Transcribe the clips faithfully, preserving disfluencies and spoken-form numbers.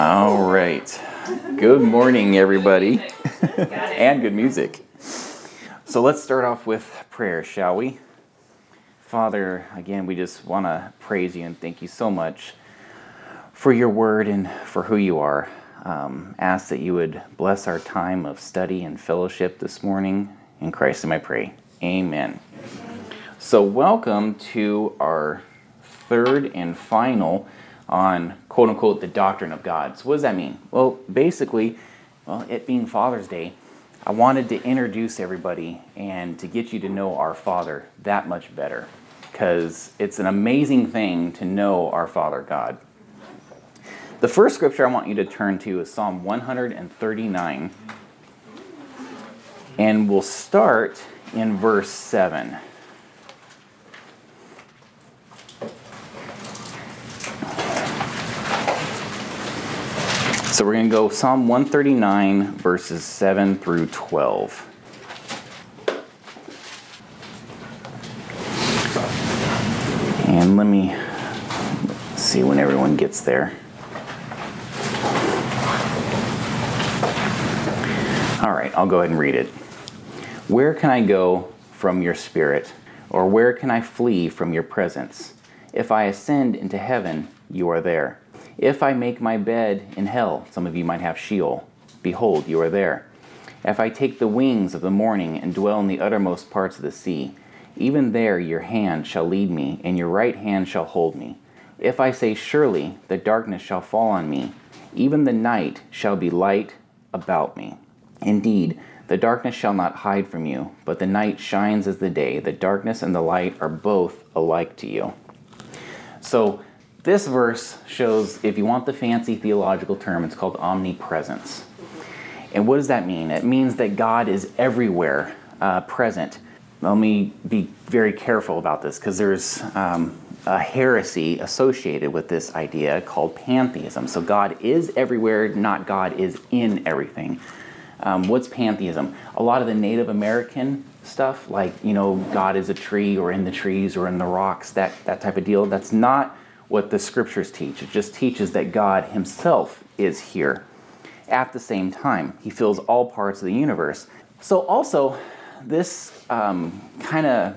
All right. Good morning, everybody. And good music. So let's start off with prayer, shall we? Father, again, we just want to praise you and thank you so much for your word and for who you are. Um, ask that you would bless our time of study and fellowship this morning. In Christ's name I pray. Amen. So welcome to our third and final on, quote-unquote, the doctrine of God. So what does that mean? Well, basically, well, it being Father's Day, I wanted to introduce everybody and to get you to know our Father that much better, because it's an amazing thing to know our Father God. The first scripture I want you to turn to is Psalm one thirty-nine, and we'll start in verse seven. So we're going to go Psalm one thirty-nine, verses seven through twelve. And let me see when everyone gets there. All right, I'll go ahead and read it. Where can I go from your spirit, or where can I flee from your presence? If I ascend into heaven, you are there. If I make my bed in hell, some of you might have Sheol, behold, you are there. If I take the wings of the morning and dwell in the uttermost parts of the sea, even there your hand shall lead me, and your right hand shall hold me. If I say, surely the darkness shall fall on me, even the night shall be light about me. Indeed, the darkness shall not hide from you, but the night shines as the day. The darkness and the light are both alike to you. So, this verse shows, if you want the fancy theological term, it's called omnipresence. And what does that mean? It means that God is everywhere uh, present. Let me be very careful about this, because there's um, a heresy associated with this idea called pantheism. So God is everywhere, not God is in everything. Um, what's pantheism? A lot of the Native American stuff, like, you know, God is a tree or in the trees or in the rocks, that, that type of deal, that's not what the scriptures teach. It just teaches that God himself is here. At the same time, he fills all parts of the universe. So also, this um, kind of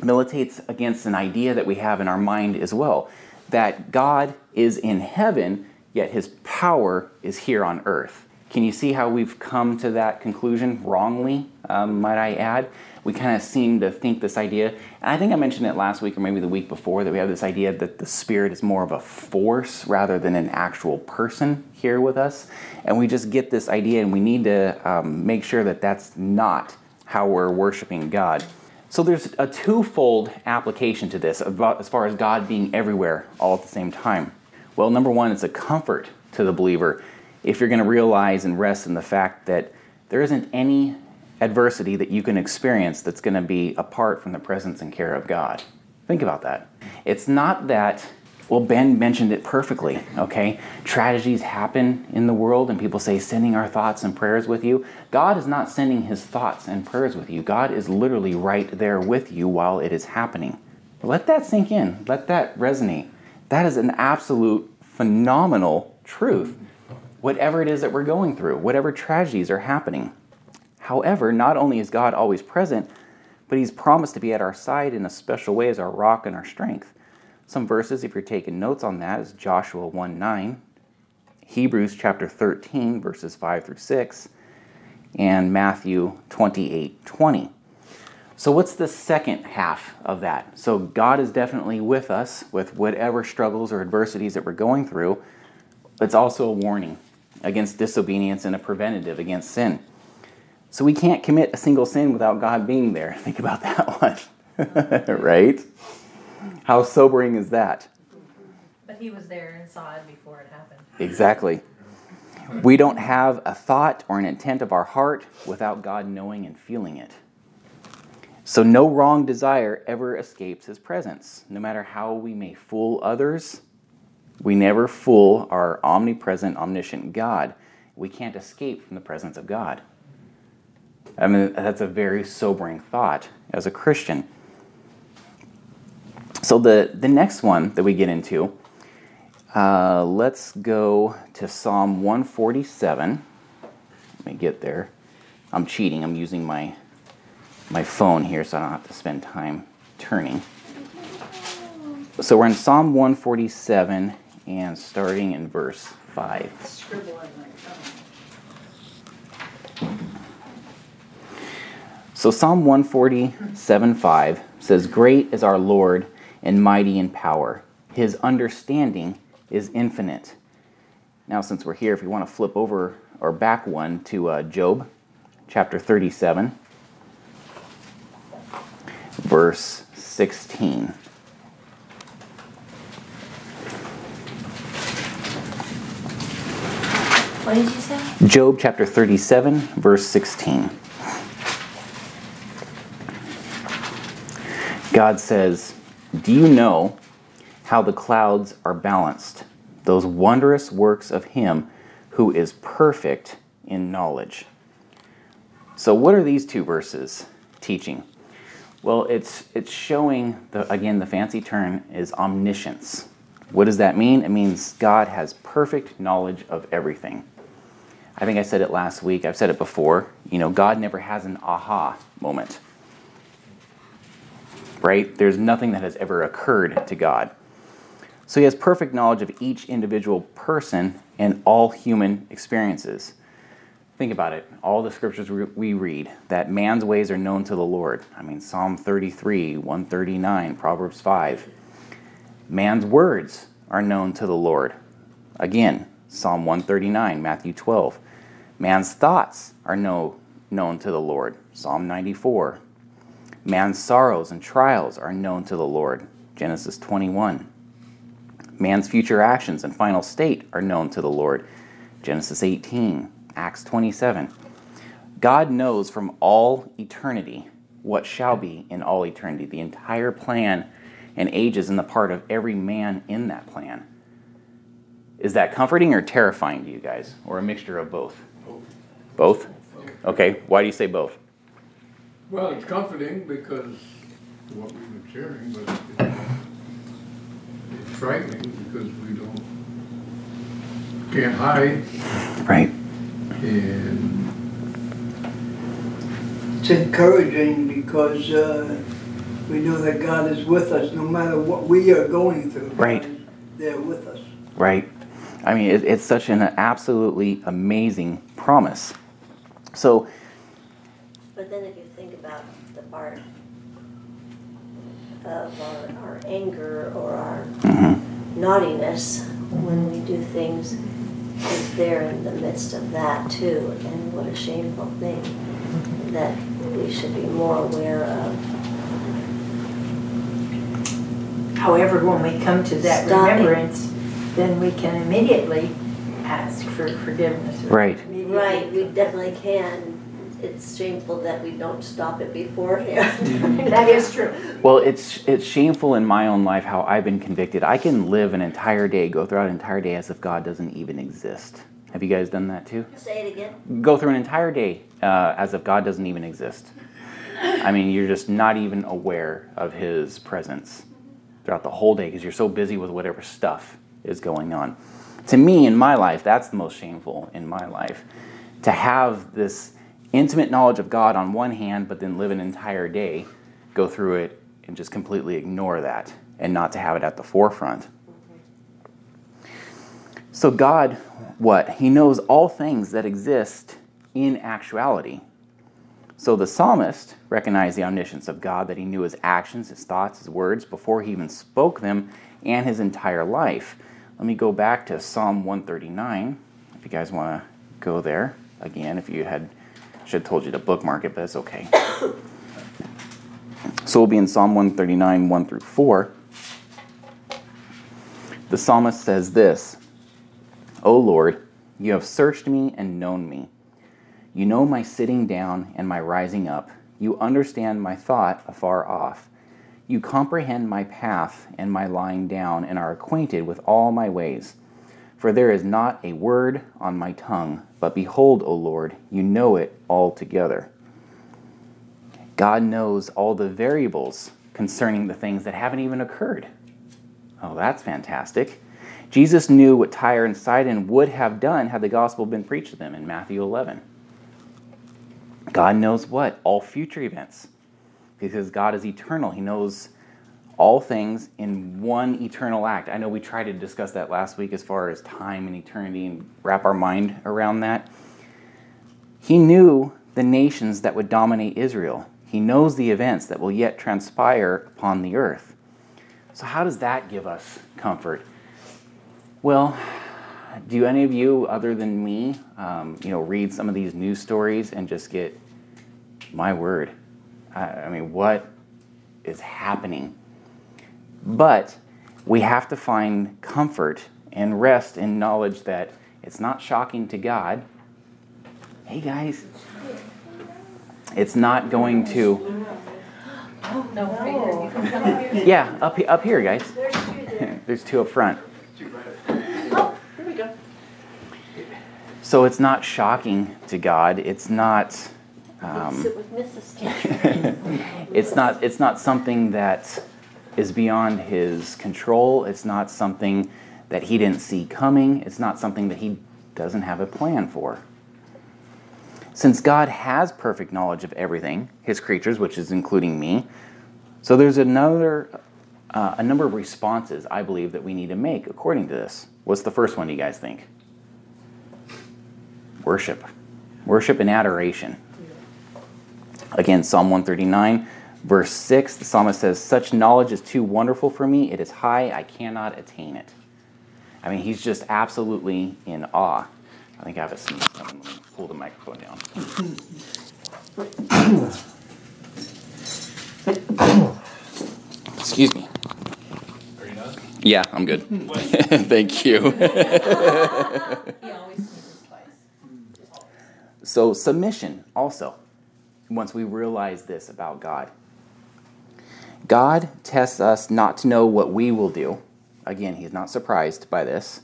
militates against an idea that we have in our mind as well, that God is in heaven, yet his power is here on earth. Can you see how we've come to that conclusion wrongly, um, might I add? We kind of seem to think this idea, and I think I mentioned it last week or maybe the week before, that we have this idea that the Spirit is more of a force rather than an actual person here with us. And we just get this idea, and we need to um, make sure that that's not how we're worshiping God. So there's a twofold application to this about, as far as God being everywhere all at the same time. Well, number one, it's a comfort to the believer if you're going to realize and rest in the fact that there isn't any adversity that you can experience that's going to be apart from the presence and care of God. Think about that. It's not that, well, Ben mentioned it perfectly, okay? Tragedies happen in the world, and people say, sending our thoughts and prayers with you. God is not sending his thoughts and prayers with you. God is literally right there with you while it is happening. Let that sink in. Let that resonate. That is an absolute phenomenal truth. Whatever it is that we're going through, whatever tragedies are happening. However, not only is God always present, but he's promised to be at our side in a special way as our rock and our strength. Some verses, if you're taking notes on that, is Joshua one nine, Hebrews chapter thirteen, verses five through six, and Matthew twenty-eight twenty. So what's the second half of that? So God is definitely with us with whatever struggles or adversities that we're going through. It's also a warning against disobedience and a preventative against sin. So we can't commit a single sin without God being there. Think about that one, right? How sobering is that? But he was there and saw it before it happened. Exactly. We don't have a thought or an intent of our heart without God knowing and feeling it. So no wrong desire ever escapes his presence. No matter how we may fool others, we never fool our omnipresent, omniscient God. We can't escape from the presence of God. I mean, that's a very sobering thought as a Christian. So the, the next one that we get into Uh, let's go to Psalm one forty-seven. Let me get there. I'm cheating. I'm using my my phone here, so I don't have to spend time turning. So we're in Psalm one forty-seven, and starting in verse five. So Psalm one forty-seven, five says, "Great is our Lord and mighty in power. His understanding is infinite." Now, since we're here, if you want to flip over or back one to uh, Job chapter thirty-seven, verse sixteen. What did you say? Job chapter thirty-seven, verse sixteen. God says, "Do you know how the clouds are balanced, those wondrous works of him who is perfect in knowledge?" So what are these two verses teaching? Well, it's it's showing, the, again, the fancy term is omniscience. What does that mean? It means God has perfect knowledge of everything. I think I said it last week. I've said it before. You know, God never has an aha moment, right? There's nothing that has ever occurred to God. So he has perfect knowledge of each individual person and all human experiences. Think about it. All the scriptures we read, that man's ways are known to the Lord. I mean, Psalm thirty-three, one thirty-nine, Proverbs five. Man's words are known to the Lord. Again, Psalm one thirty-nine, Matthew twelve. Man's thoughts are know, known to the Lord. Psalm ninety-four. Man's sorrows and trials are known to the Lord. Genesis twenty-one. Man's future actions and final state are known to the Lord. Genesis eighteen, Acts twenty-seven. God knows from all eternity what shall be in all eternity, the entire plan and ages in the part of every man in that plan. Is that comforting or terrifying to you guys? Or a mixture of both? Both. Both? Both. Okay, why do you say both? Well, it's comforting because what we've been sharing, but it's, it's frightening because we don't, can't hide. Right. And it's encouraging because uh, we know that God is with us no matter what we are going through. Right. God is there with us. Right. I mean, it, it's such an absolutely amazing promise. So. But then if you think about the part of our, our anger or our mm-hmm. naughtiness when we do things, is there in the midst of that too. And what a shameful thing that we should be more aware of. However, when we come to that Stopping. remembrance, then we can immediately ask for forgiveness. Right. Right, we definitely can. It's shameful that we don't stop it beforehand. That is true. Well, it's it's shameful in my own life how I've been convicted. I can live an entire day, go throughout an entire day as if God doesn't even exist. Have you guys done that too? Say it again. Go through an entire day uh, as if God doesn't even exist. I mean, you're just not even aware of His presence throughout the whole day because you're so busy with whatever stuff is going on. To me, in my life, that's the most shameful in my life. To have this intimate knowledge of God on one hand, but then live an entire day, go through it, and just completely ignore that, and not to have it at the forefront. So God, what? He knows all things that exist in actuality. So the psalmist recognized the omniscience of God, that he knew his actions, his thoughts, his words, before he even spoke them, and his entire life. Let me go back to Psalm one thirty-nine, if you guys want to go there. Again, if you had... should have told you to bookmark it, but that's okay. So we'll be in Psalm one thirty-nine, one through four. The psalmist says this, "O Lord, you have searched me and known me. You know my sitting down and my rising up. You understand my thought afar off. You comprehend my path and my lying down and are acquainted with all my ways. For there is not a word on my tongue, but behold, O Lord, you know it altogether." God knows all the variables concerning the things that haven't even occurred. Oh, that's fantastic. Jesus knew what Tyre and Sidon would have done had the gospel been preached to them in Matthew eleven. God knows what? All future events. Because God is eternal. He knows all things in one eternal act. I know we tried to discuss that last week as far as time and eternity and wrap our mind around that. He knew the nations that would dominate Israel. He knows the events that will yet transpire upon the earth. So how does that give us comfort? Well, do any of you, other than me, um, you know, read some of these news stories and just get, my word, I, I mean, what is happening? But we have to find comfort and rest in knowledge that it's not shocking to God. Hey, guys. It's not going to... Oh, no. no. Yeah, up, up here, guys. There's two there. There's two up front. Oh, here we go. So it's not shocking to God. It's not... Um, sit with Missus Teacher. it's not. It's not something that is beyond his control. It's not something that he didn't see coming. It's not something that he doesn't have a plan for. Since God has perfect knowledge of everything, his creatures, which is including me, so there's another, uh, a number of responses, I believe, that we need to make according to this. What's the first one, do you guys think? Worship. Worship and adoration. Again, Psalm one thirty-nine, verse six, the psalmist says, "Such knowledge is too wonderful for me. It is high. I cannot attain it." I mean, he's just absolutely in awe. I think I have a sneeze. I'm going to pull the microphone down. Excuse me. Are you not? Yeah, I'm good. Thank you. He always sneezes twice. So submission also. Once we realize this about God. God tests us not to know what we will do. Again, he's not surprised by this.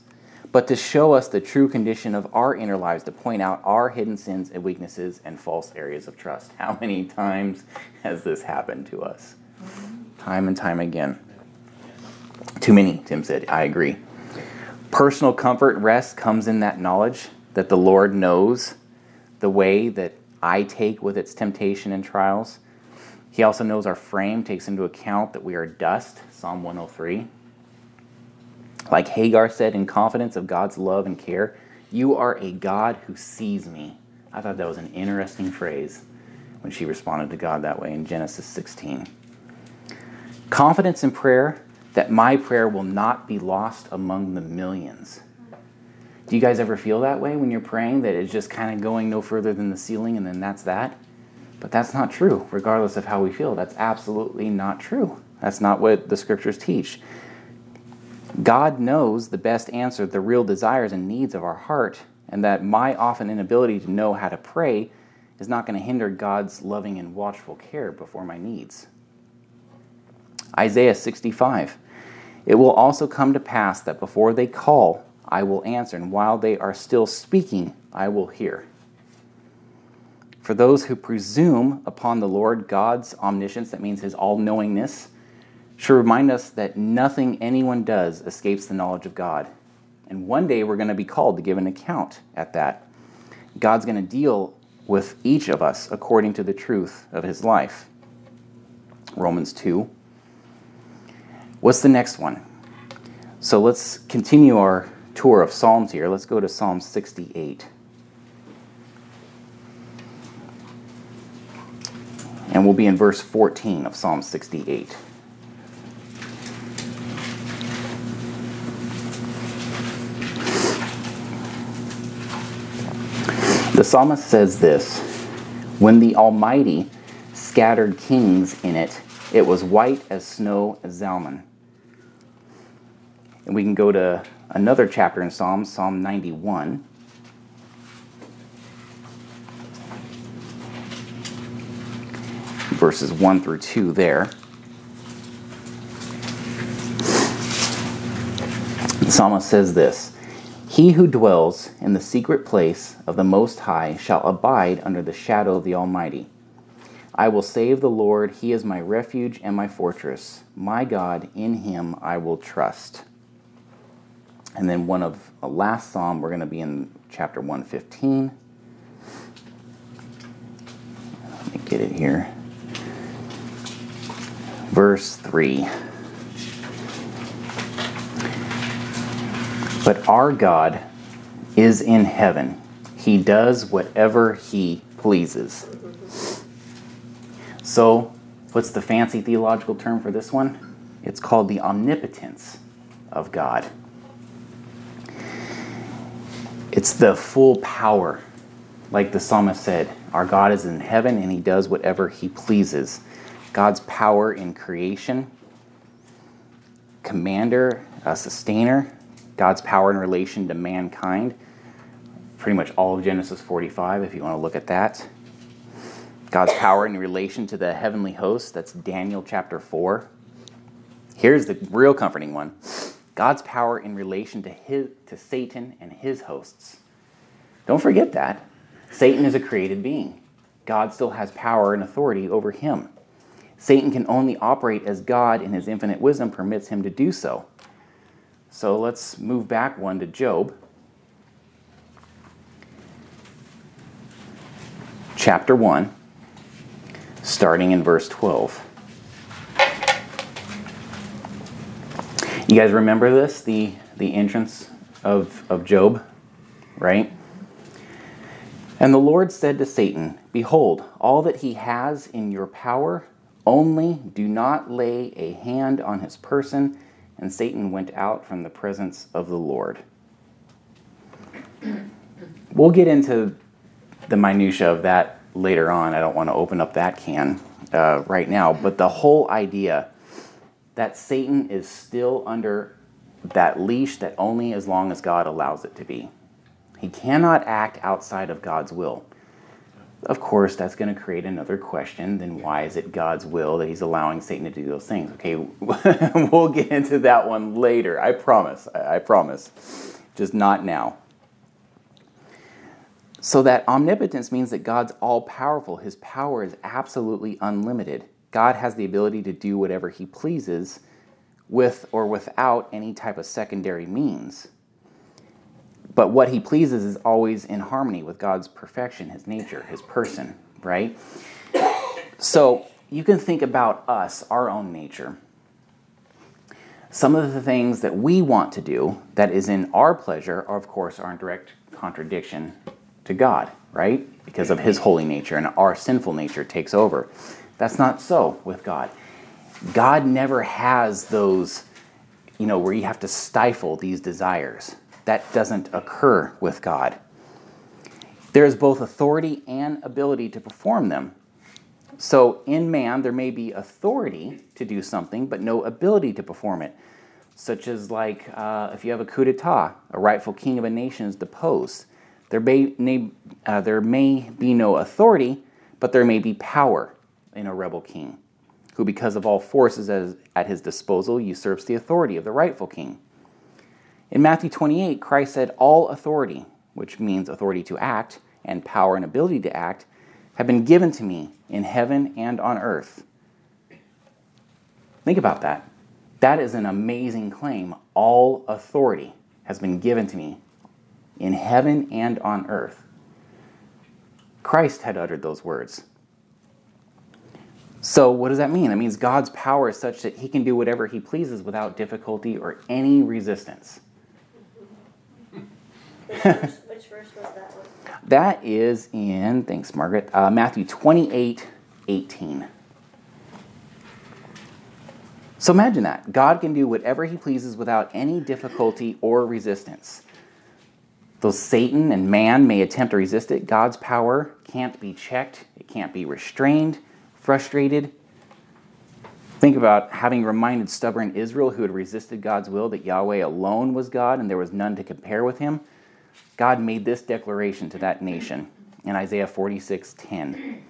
But to show us the true condition of our inner lives, to point out our hidden sins and weaknesses and false areas of trust. How many times has this happened to us? Time and time again. Too many, Tim said. I agree. Personal comfort, rest comes in that knowledge that the Lord knows the way that I take with its temptation and trials. He also knows our frame, takes into account that we are dust, Psalm one oh three. Like Hagar said, in confidence of God's love and care, "You are a God who sees me." I thought that was an interesting phrase when she responded to God that way in Genesis sixteen. Confidence in prayer that my prayer will not be lost among the millions. Do you guys ever feel that way when you're praying, that it's just kind of going no further than the ceiling and then that's that? But that's not true, regardless of how we feel. That's absolutely not true. That's not what the scriptures teach. God knows the best answer, the real desires and needs of our heart, and that my often inability to know how to pray is not going to hinder God's loving and watchful care before my needs. Isaiah sixty-five, "It will also come to pass that before they call, I will answer, and while they are still speaking, I will hear." For those who presume upon the Lord, God's omniscience, that means his all-knowingness, should remind us that nothing anyone does escapes the knowledge of God. And one day we're going to be called to give an account at that. God's going to deal with each of us according to the truth of his life. Romans two. What's the next one? So let's continue our tour of Psalms here. Let's go to Psalm sixty-eight. And we'll be in verse fourteen of Psalm sixty-eight. The psalmist says this, "When the Almighty scattered kings in it, it was white as snow as Zalman." And we can go to another chapter in Psalms, Psalm ninety-one. Verses one through two there. The psalmist says this, "He who dwells in the secret place of the Most High shall abide under the shadow of the Almighty. I will say of the Lord, he is my refuge and my fortress. My God, in him I will trust." And then one of the last psalm, we're going to be in chapter one fifteen. Let me get it here. Verse three. But our God is in heaven. He does whatever he pleases. So, what's the fancy theological term for this one? It's called the omnipotence of God. It's the full power. Like the psalmist said, our God is in heaven and he does whatever he pleases. God's power in creation, commander, a sustainer, God's power in relation to mankind. Pretty much all of Genesis forty-five, if you want to look at that. God's power in relation to the heavenly host, that's Daniel chapter four. Here's the real comforting one. God's power in relation to his, to Satan and his hosts. Don't forget that. Satan is a created being. God still has power and authority over him. Satan can only operate as God in his infinite wisdom permits him to do so. So let's move back one to Job. Chapter one, starting in verse twelve. You guys remember this, the, the entrance of, of Job, right? And the Lord said to Satan, behold, all that he has in your power, only do not lay a hand on his person. And Satan went out from the presence of the Lord. We'll get into the minutiae of that later on. I don't want to open up that can uh, right now. But the whole idea that Satan is still under that leash that only as long as God allows it to be. He cannot act outside of God's will. Of course, that's going to create another question. Then why is it God's will that he's allowing Satan to do those things? Okay, we'll get into that one later. I promise. I promise. Just not now. So that omnipotence means that God's all-powerful. His power is absolutely unlimited. God has the ability to do whatever he pleases with or without any type of secondary means. But what he pleases is always in harmony with God's perfection, his nature, his person, right? So you can think about us, our own nature. Some of the things that we want to do that is in our pleasure are, of course, are in direct contradiction to God, right? Because of his holy nature and our sinful nature takes over. That's not so with God. God never has those, you know, where you have to stifle these desires. That doesn't occur with God. There is both authority and ability to perform them. So in man, there may be authority to do something, but no ability to perform it. Such as like uh, if you have a coup d'etat, a rightful king of a nation is deposed. There may, uh, there may be no authority, but there may be power in a rebel king, who because of all forces at his disposal usurps the authority of the rightful king. In Matthew twenty-eight, Christ said, all authority, which means authority to act, and power and ability to act, have been given to me in heaven and on earth. Think about that. That is an amazing claim. All authority has been given to me in heaven and on earth. Christ had uttered those words. So what does that mean? That means God's power is such that he can do whatever he pleases without difficulty or any resistance. Which verse, which verse was that one? That is in, thanks Margaret, uh, Matthew twenty-eight eighteen. So imagine that. God can do whatever he pleases without any difficulty or resistance. Though Satan and man may attempt to resist it, God's power can't be checked, it can't be restrained, frustrated. Think about having reminded stubborn Israel who had resisted God's will that Yahweh alone was God and there was none to compare with him. God made this declaration to that nation in Isaiah forty-six ten,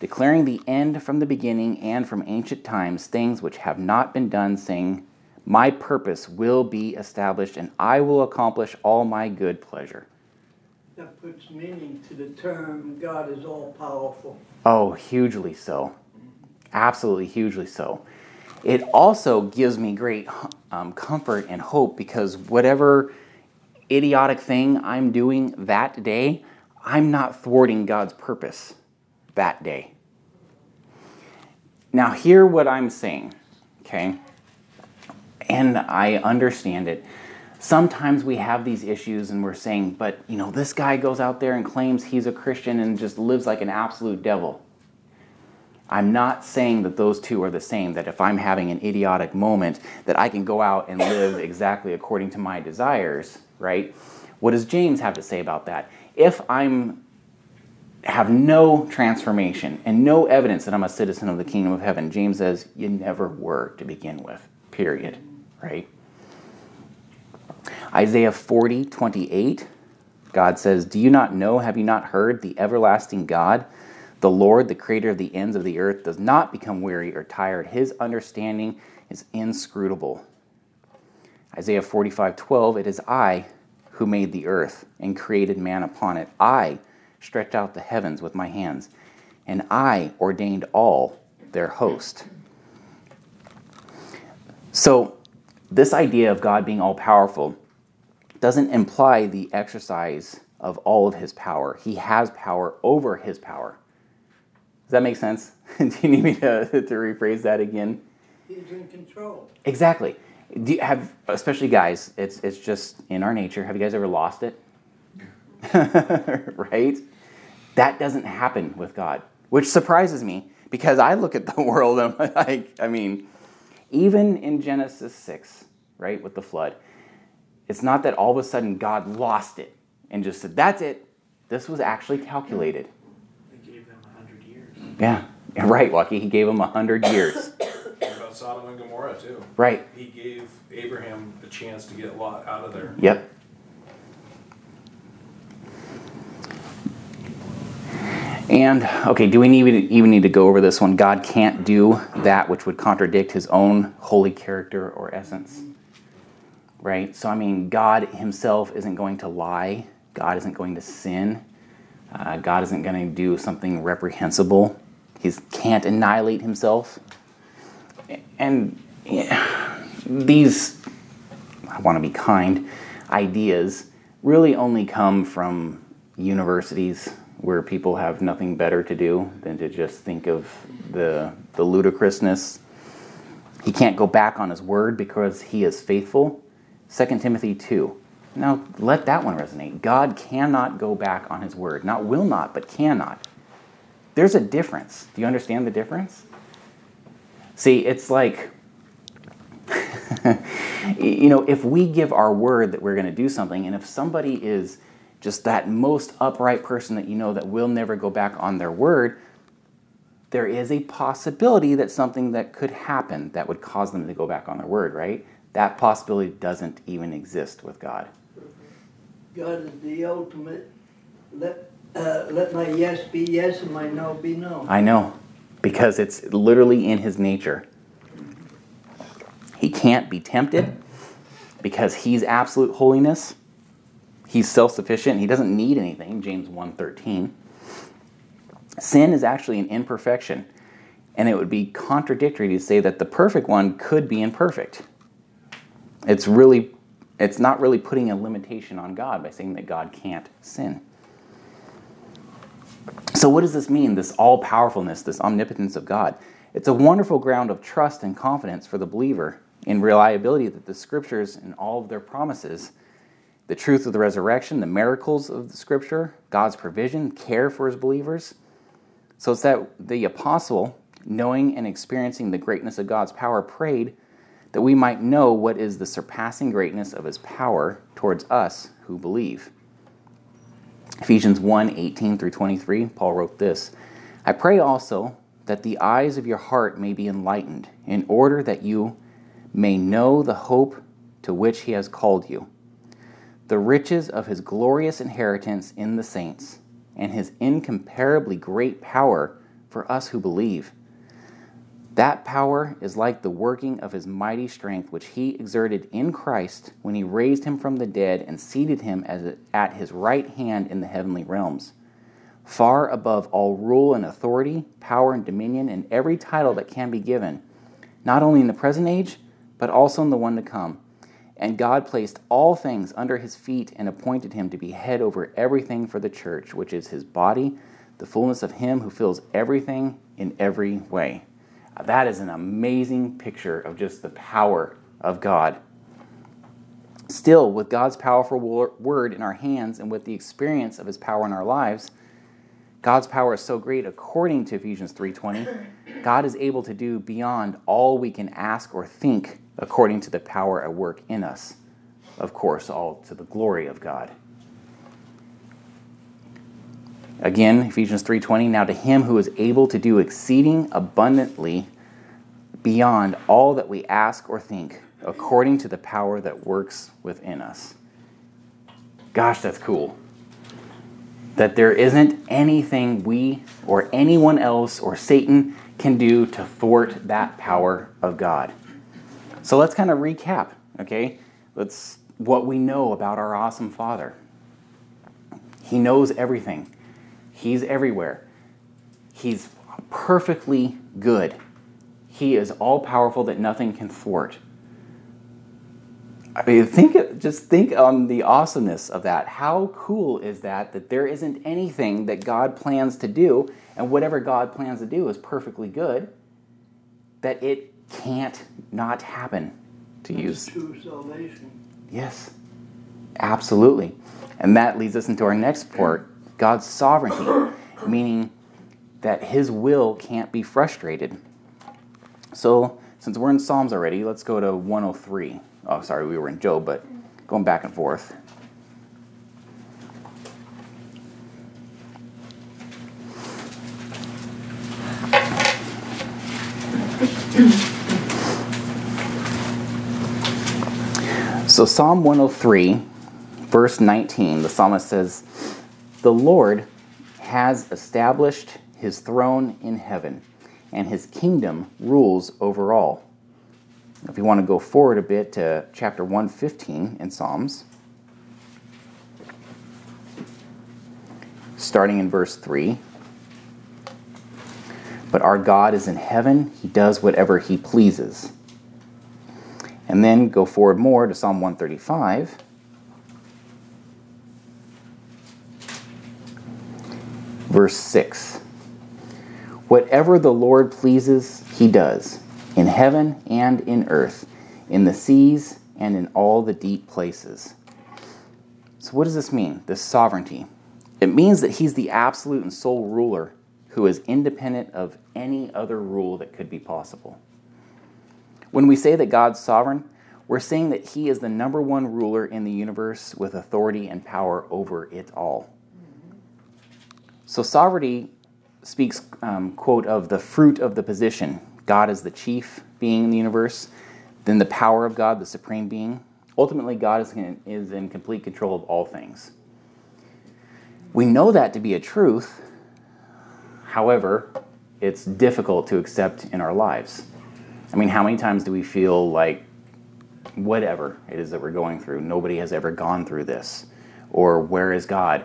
declaring the end from the beginning and from ancient times, things which have not been done, saying, my purpose will be established and I will accomplish all my good pleasure. That puts meaning to the term God is all-powerful. Oh, hugely so. Absolutely hugely so. it also gives me great um, comfort and hope, because whatever idiotic thing I'm doing that day, I'm not thwarting God's purpose that day. Now, hear what I'm saying, okay? And I understand it. Sometimes we have these issues and we're saying, but, you know, this guy goes out there and claims he's a Christian and just lives like an absolute devil. I'm not saying that those two are the same, that if I'm having an idiotic moment, that I can go out and live exactly according to my desires, right? What does James have to say about that? If I'm have no transformation and no evidence that I'm a citizen of the kingdom of heaven, James says, you never were to begin with, period, right? Isaiah forty, twenty-eight, God says, do you not know, have you not heard, the everlasting God, the Lord, the creator of the ends of the earth, does not become weary or tired. His understanding is inscrutable. Isaiah forty-five, twelve, it is I who made the earth and created man upon it. I stretched out the heavens with my hands, and I ordained all their host. So this idea of God being all-powerful doesn't imply the exercise of all of his power. He has power over his power. Does that make sense? Do you need me to, to rephrase that again? He's in control. Exactly. Do you have, especially guys, it's it's just in our nature. Have you guys ever lost it? Right? That doesn't happen with God, which surprises me, because I look at the world and I'm like, I mean, even in Genesis six, right, with the flood, it's not that all of a sudden God lost it and just said, that's it. This was actually calculated. They gave them one hundred years. Yeah, right, Lucky. He gave them one hundred years. What about Sodom and Gomorrah, too? Right. He gave Abraham a chance to get Lot out of there. Yep. And, okay, do we need, even need to go over this one? God can't do that which would contradict his own holy character or essence, right? So, I mean, God himself isn't going to lie. God isn't going to sin. Uh, God isn't going to do something reprehensible. He can't annihilate himself. And yeah, these, I want to be kind, ideas really only come from universities, where people have nothing better to do than to just think of the the ludicrousness. He can't go back on his word because he is faithful. Second Timothy two. Now, let that one resonate. God cannot go back on his word. Not will not, but cannot. There's a difference. Do you understand the difference? See, it's like, you know, if we give our word that we're going to do something, and if somebody is just that most upright person that you know that will never go back on their word, there is a possibility that something that could happen that would cause them to go back on their word, right? That possibility doesn't even exist with God. God is the ultimate. Let, uh, let my yes be yes and my no be no. I know, because it's literally in his nature. He can't be tempted because he's absolute holiness. He's self-sufficient. He doesn't need anything, James one thirteen. Sin is actually an imperfection, and it would be contradictory to say that the perfect one could be imperfect. It's really, it's not really putting a limitation on God by saying that God can't sin. So what does this mean, this all-powerfulness, this omnipotence of God? It's a wonderful ground of trust and confidence for the believer in reliability that the Scriptures and all of their promises, the truth of the resurrection, the miracles of the Scripture, God's provision, care for his believers. So it's that the apostle, knowing and experiencing the greatness of God's power, prayed that we might know what is the surpassing greatness of his power towards us who believe. Ephesians one, eighteen through twenty-three, Paul wrote this, I pray also that the eyes of your heart may be enlightened, in order that you may know the hope to which he has called you, the riches of his glorious inheritance in the saints, and his incomparably great power for us who believe. That power is like the working of his mighty strength, which he exerted in Christ when he raised him from the dead and seated him as at his right hand in the heavenly realms, far above all rule and authority, power and dominion, and every title that can be given, not only in the present age, but also in the one to come. And God placed all things under his feet and appointed him to be head over everything for the church, which is his body, the fullness of him who fills everything in every way. That is an amazing picture of just the power of God. Still, with God's powerful word in our hands and with the experience of his power in our lives, God's power is so great, according to Ephesians three twenty, God is able to do beyond all we can ask or think according to the power at work in us. Of course, all to the glory of God. Again, Ephesians three twenty, now to him who is able to do exceeding abundantly beyond all that we ask or think, according to the power that works within us. Gosh, that's cool. That there isn't anything we or anyone else or Satan can do to thwart that power of God. So let's kind of recap, okay? Let's what we know about our awesome Father. He knows everything. He's everywhere. He's perfectly good. He is all-powerful that nothing can thwart. I mean, think just think on the awesomeness of that. How cool is that, that there isn't anything that God plans to do, and whatever God plans to do is perfectly good, that it can't not happen, to That's use. True salvation. Yes, absolutely. And that leads us into our next part, God's sovereignty, meaning that his will can't be frustrated. So, since we're in Psalms already, let's go to one oh three. Oh, sorry, we were in Job, but going back and forth. So Psalm one oh three, verse nineteen, the psalmist says, "The Lord has established his throne in heaven, and his kingdom rules over all." If you want to go forward a bit to chapter one fifteen in Psalms, starting in verse three. But our God is in heaven, he does whatever he pleases. And then go forward more to Psalm one thirty-five. Verse six. Whatever the Lord pleases, he does, in heaven and in earth, in the seas and in all the deep places. So what does this mean, this sovereignty? It means that he's the absolute and sole ruler who is independent of any other rule that could be possible. When we say that God's sovereign, we're saying that he is the number one ruler in the universe with authority and power over it all. So sovereignty speaks, um, quote, of the fruit of the position. God is the chief being in the universe, then the power of God, the supreme being. Ultimately, God is in, is in complete control of all things. We know that to be a truth. However, it's difficult to accept in our lives. I mean, how many times do we feel like whatever it is that we're going through, nobody has ever gone through this, or where is God?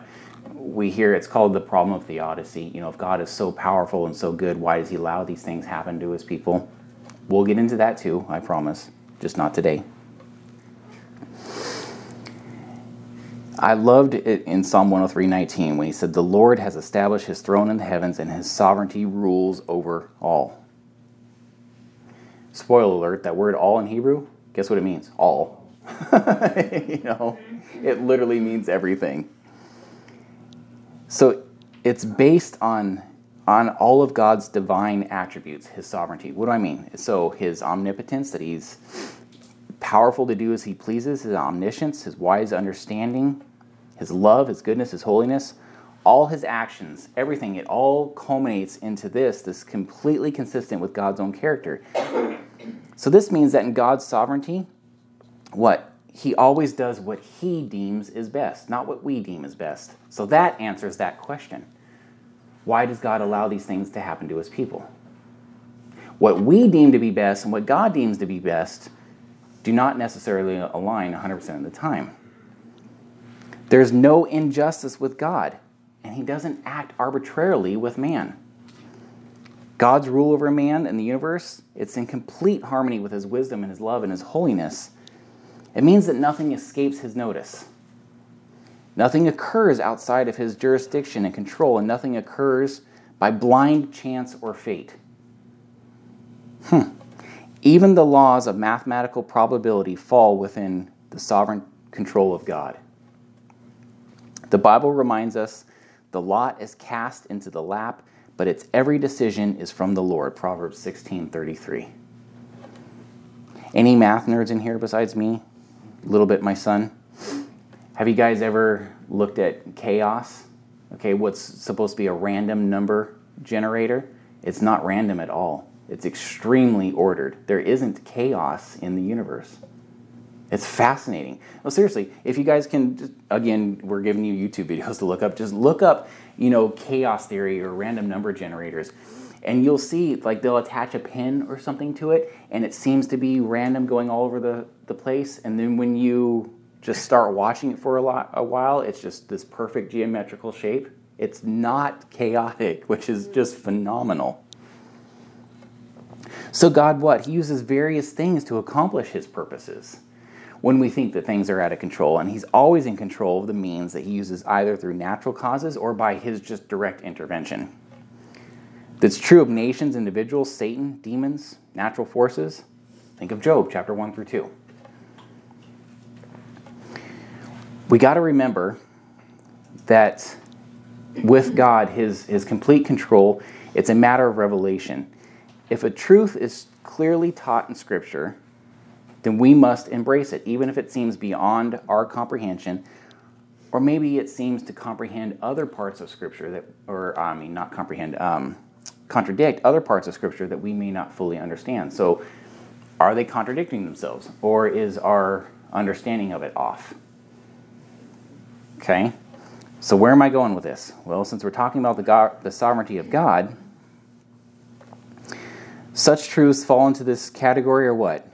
We hear it's called the problem of theodicy. You know, if God is so powerful and so good, why does he allow these things happen to his people? We'll get into that too, I promise. Just not today. I loved it in Psalm one oh three nineteen when he said, "The Lord has established his throne in the heavens and his sovereignty rules over all." Spoiler alert, that word all in Hebrew, guess what it means? All. You know, it literally means everything. So it's based on, on all of God's divine attributes, his sovereignty. What do I mean? So his omnipotence, that he's powerful to do as he pleases, his omniscience, his wise understanding, his love, his goodness, his holiness, all his actions, everything, it all culminates into this, this completely consistent with God's own character. So this means that in God's sovereignty, what? He always does what he deems is best, not what we deem is best. So that answers that question. Why does God allow these things to happen to his people? What we deem to be best and what God deems to be best do not necessarily align one hundred percent of the time. There's no injustice with God, and he doesn't act arbitrarily with man. God's rule over man and the universe, it's in complete harmony with his wisdom and his love and his holiness. It means that nothing escapes his notice. Nothing occurs outside of his jurisdiction and control, and nothing occurs by blind chance or fate. Hmm. Even the laws of mathematical probability fall within the sovereign control of God. The Bible reminds us the lot is cast into the lap, but its every decision is from the Lord, Proverbs sixteen thirty-three. Any math nerds in here besides me? A little bit my son. Have you guys ever looked at chaos? Okay, what's supposed to be a random number generator? It's not random at all. It's extremely ordered. There isn't chaos in the universe. It's fascinating. Well, seriously, if you guys can, just, again, we're giving you YouTube videos to look up. Just look up, you know, chaos theory or random number generators, and you'll see, like, they'll attach a pin or something to it, and it seems to be random going all over the, the place. And then when you just start watching it for a, lot, a while, it's just this perfect geometrical shape. It's not chaotic, which is just phenomenal. So God, what? He uses various things to accomplish his purposes. When we think that things are out of control, and he's always in control of the means that he uses, either through natural causes or by his just direct intervention. That's true of nations, individuals, Satan, demons, natural forces. Think of Job, chapter one through two. We got to remember that with God, his, his complete control, it's a matter of revelation. If a truth is clearly taught in Scripture, then we must embrace it, even if it seems beyond our comprehension, or maybe it seems to comprehend other parts of Scripture that, or I mean, not comprehend, um, contradict other parts of Scripture that we may not fully understand. So, are they contradicting themselves, or is our understanding of it off? Okay, so where am I going with this? Well, since we're talking about the God, the sovereignty of God, such truths fall into this category, or what?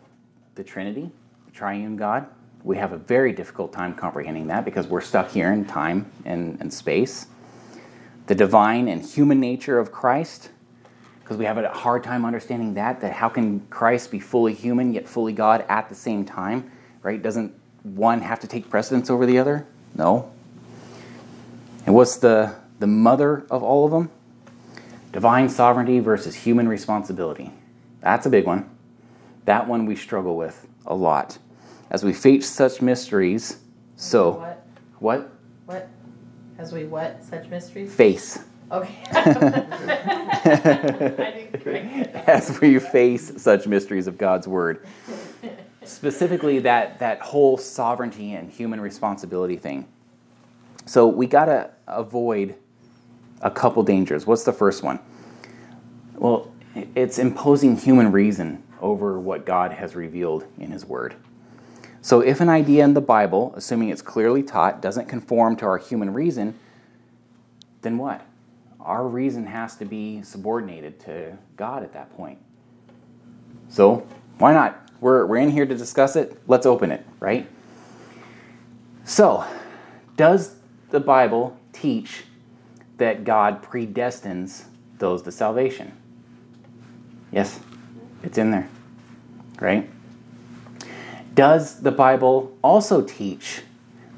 The Trinity, the triune God. We have a very difficult time comprehending that because we're stuck here in time and, and space. The divine and human nature of Christ, because we have a hard time understanding that, that how can Christ be fully human yet fully God at the same time, right? Doesn't one have to take precedence over the other? No. And what's the, the mother of all of them? Divine sovereignty versus human responsibility. That's a big one. That one we struggle with a lot. As we face such mysteries, so... What? What? What? As we what? Such mysteries? Face. Okay. I didn't As we face such mysteries of God's Word. Specifically, that, that whole sovereignty and human responsibility thing. So we got to avoid a couple dangers. What's the first one? Well, it's imposing human reason over what God has revealed in his word. So if an idea in the Bible, assuming it's clearly taught, doesn't conform to our human reason, then what? Our reason has to be subordinated to God at that point. So why not? We're we're in here to discuss it. Let's open it, right? So does the Bible teach that God predestines those to salvation? Yes. It's in there, right? Does the Bible also teach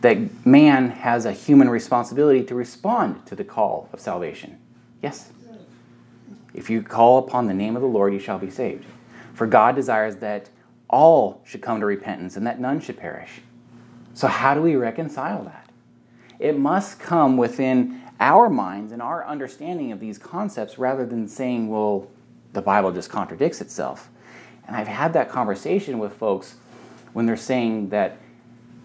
that man has a human responsibility to respond to the call of salvation? Yes. If you call upon the name of the Lord, you shall be saved. For God desires that all should come to repentance and that none should perish. So how do we reconcile that? It must come within our minds and our understanding of these concepts rather than saying, well, the Bible just contradicts itself. And I've had that conversation with folks when they're saying that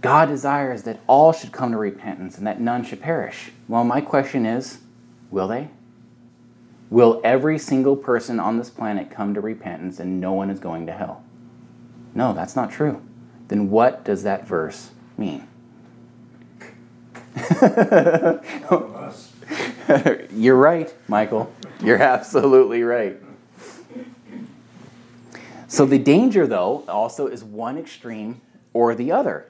God desires that all should come to repentance and that none should perish. Well, my question is, will they? Will every single person on this planet come to repentance and no one is going to hell? No, that's not true. Then what does that verse mean? You're right, Michael. You're absolutely right. So the danger, though, also is one extreme or the other.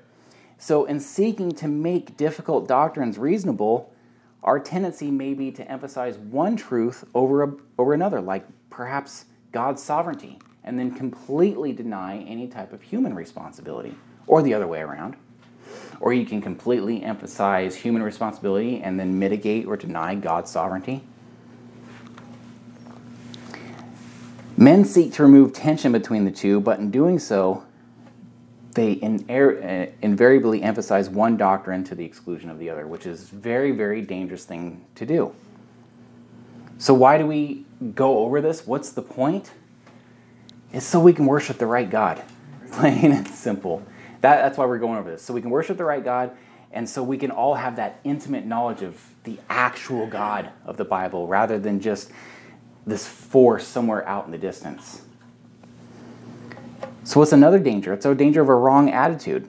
So in seeking to make difficult doctrines reasonable, our tendency may be to emphasize one truth over a, over another, like perhaps God's sovereignty, and then completely deny any type of human responsibility, or the other way around. Or you can completely emphasize human responsibility and then mitigate or deny God's sovereignty. Men seek to remove tension between the two, but in doing so, they iner- invariably emphasize one doctrine to the exclusion of the other, which is a very, very dangerous thing to do. So why do we go over this? What's the point? It's so we can worship the right God, plain and simple. That, that's why we're going over this. So we can worship the right God, and so we can all have that intimate knowledge of the actual God of the Bible, rather than just this force somewhere out in the distance. So what's another danger? It's a danger of a wrong attitude.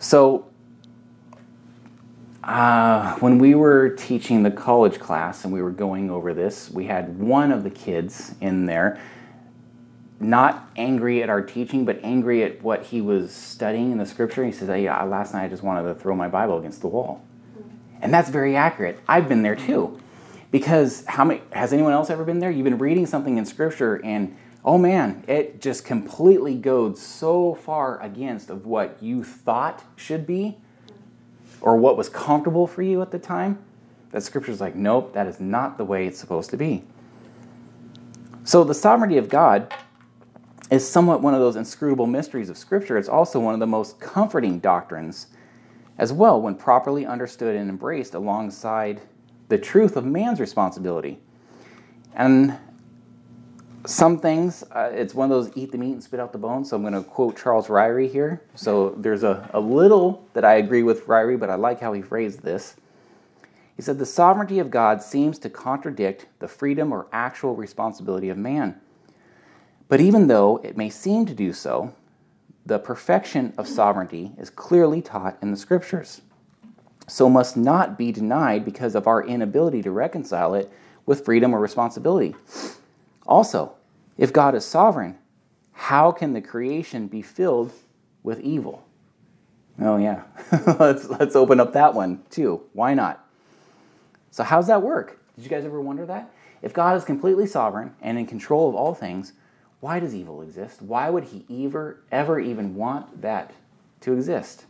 So uh, when we were teaching the college class and we were going over this, we had one of the kids in there not angry at our teaching, but angry at what he was studying in the scripture. He says, hey, last night I just wanted to throw my Bible against the wall. And that's very accurate. I've been there too. Because how many, has anyone else ever been there? You've been reading something in scripture and, oh man, it just completely goes so far against of what you thought should be or what was comfortable for you at the time, that scripture's like, nope, that is not the way it's supposed to be. So the sovereignty of God is somewhat one of those inscrutable mysteries of Scripture. It's also one of the most comforting doctrines as well when properly understood and embraced alongside the truth of man's responsibility. And some things, uh, it's one of those eat the meat and spit out the bones, so I'm going to quote Charles Ryrie here. So there's a, a little that I agree with Ryrie, but I like how he phrased this. He said, the sovereignty of God seems to contradict the freedom or actual responsibility of man. But even though it may seem to do so, the perfection of sovereignty is clearly taught in the Scriptures, so must not be denied because of our inability to reconcile it with freedom or responsibility. Also, if God is sovereign, how can the creation be filled with evil? Oh yeah, let's, let's open up that one too. Why not? So how's that work? Did you guys ever wonder that? If God is completely sovereign and in control of all things, why does evil exist? Why would he ever, ever even want that to exist?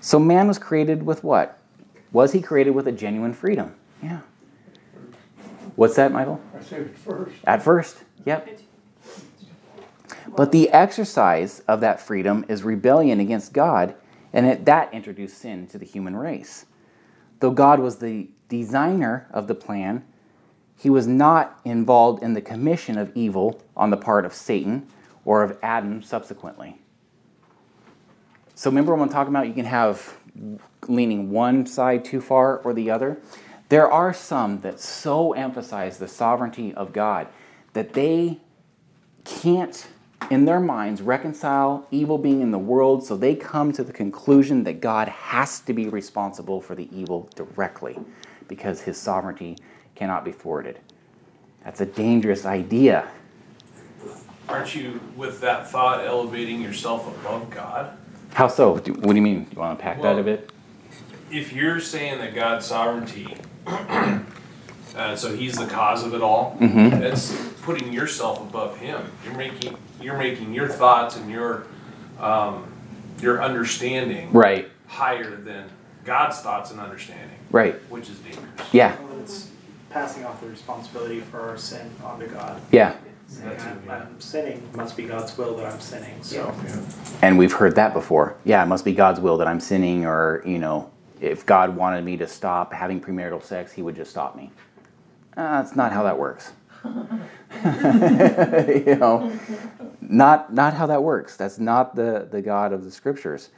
So man was created with what? Was he created with a genuine freedom? Yeah. What's that, Michael? I said at first. At first, yep. But the exercise of that freedom is rebellion against God, and it, that introduced sin to the human race. Though God was the designer of the plan, he was not involved in the commission of evil on the part of Satan or of Adam subsequently. So remember when I'm talking about you can have leaning one side too far or the other? There are some that so emphasize the sovereignty of God that they can't, in their minds, reconcile evil being in the world, so they come to the conclusion that God has to be responsible for the evil directly because his sovereignty cannot be thwarted. That's a dangerous idea. Aren't you, with that thought, elevating yourself above God? How so? Do, what do you mean? Do you want to unpack well, that a bit? If you're saying that God's sovereignty, uh, so he's the cause of it all, mm-hmm. That's putting yourself above him. You're making you're making your thoughts and your um, your understanding right higher than God's thoughts and understanding. Right. Which is dangerous. Yeah. Passing off the responsibility for our sin onto God. Yeah. Saying I'm, I'm sinning, it must be God's will that I'm sinning. So. Yeah. And we've heard that before. Yeah, it must be God's will that I'm sinning, or, you know, if God wanted me to stop having premarital sex, he would just stop me. Uh, that's not how that works. you know, not not how that works. That's not the, the God of the Scriptures.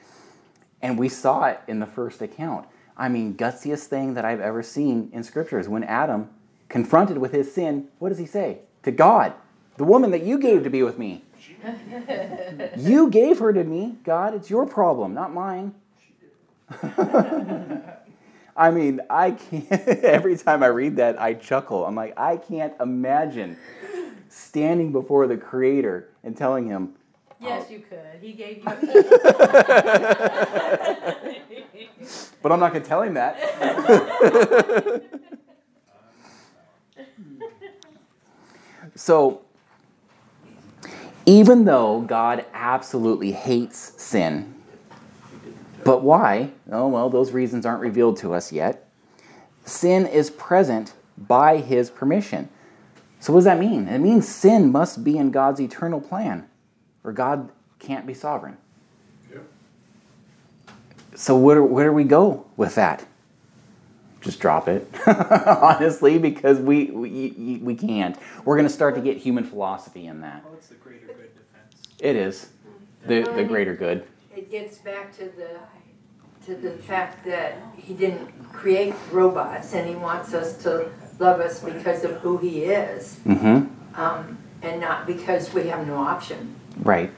And we saw it in the first account. I mean, gutsiest thing that I've ever seen in Scripture is when Adam, confronted with his sin, what does he say? To God, the woman that you gave to be with me. You gave her to me, God. It's your problem, not mine. I mean, I can't. Every time I read that, I chuckle. I'm like, I can't imagine standing before the Creator and telling him, yes, you could. He gave you. But I'm not going to tell him that. So even though God absolutely hates sin, but why? Oh, well, those reasons aren't revealed to us yet. Sin is present by his permission. So what does that mean? It means sin must be in God's eternal plan, or God can't be sovereign. Yeah. So where, where do we go with that? Just drop it, honestly, because we, we we can't. We're going to start to get human philosophy in that. Well, it's the greater good defense. It is. The, the greater good. It gets back to the to the fact that he didn't create robots, and he wants us to love us because of who he is, mm-hmm. um, and not because we have no option. Right.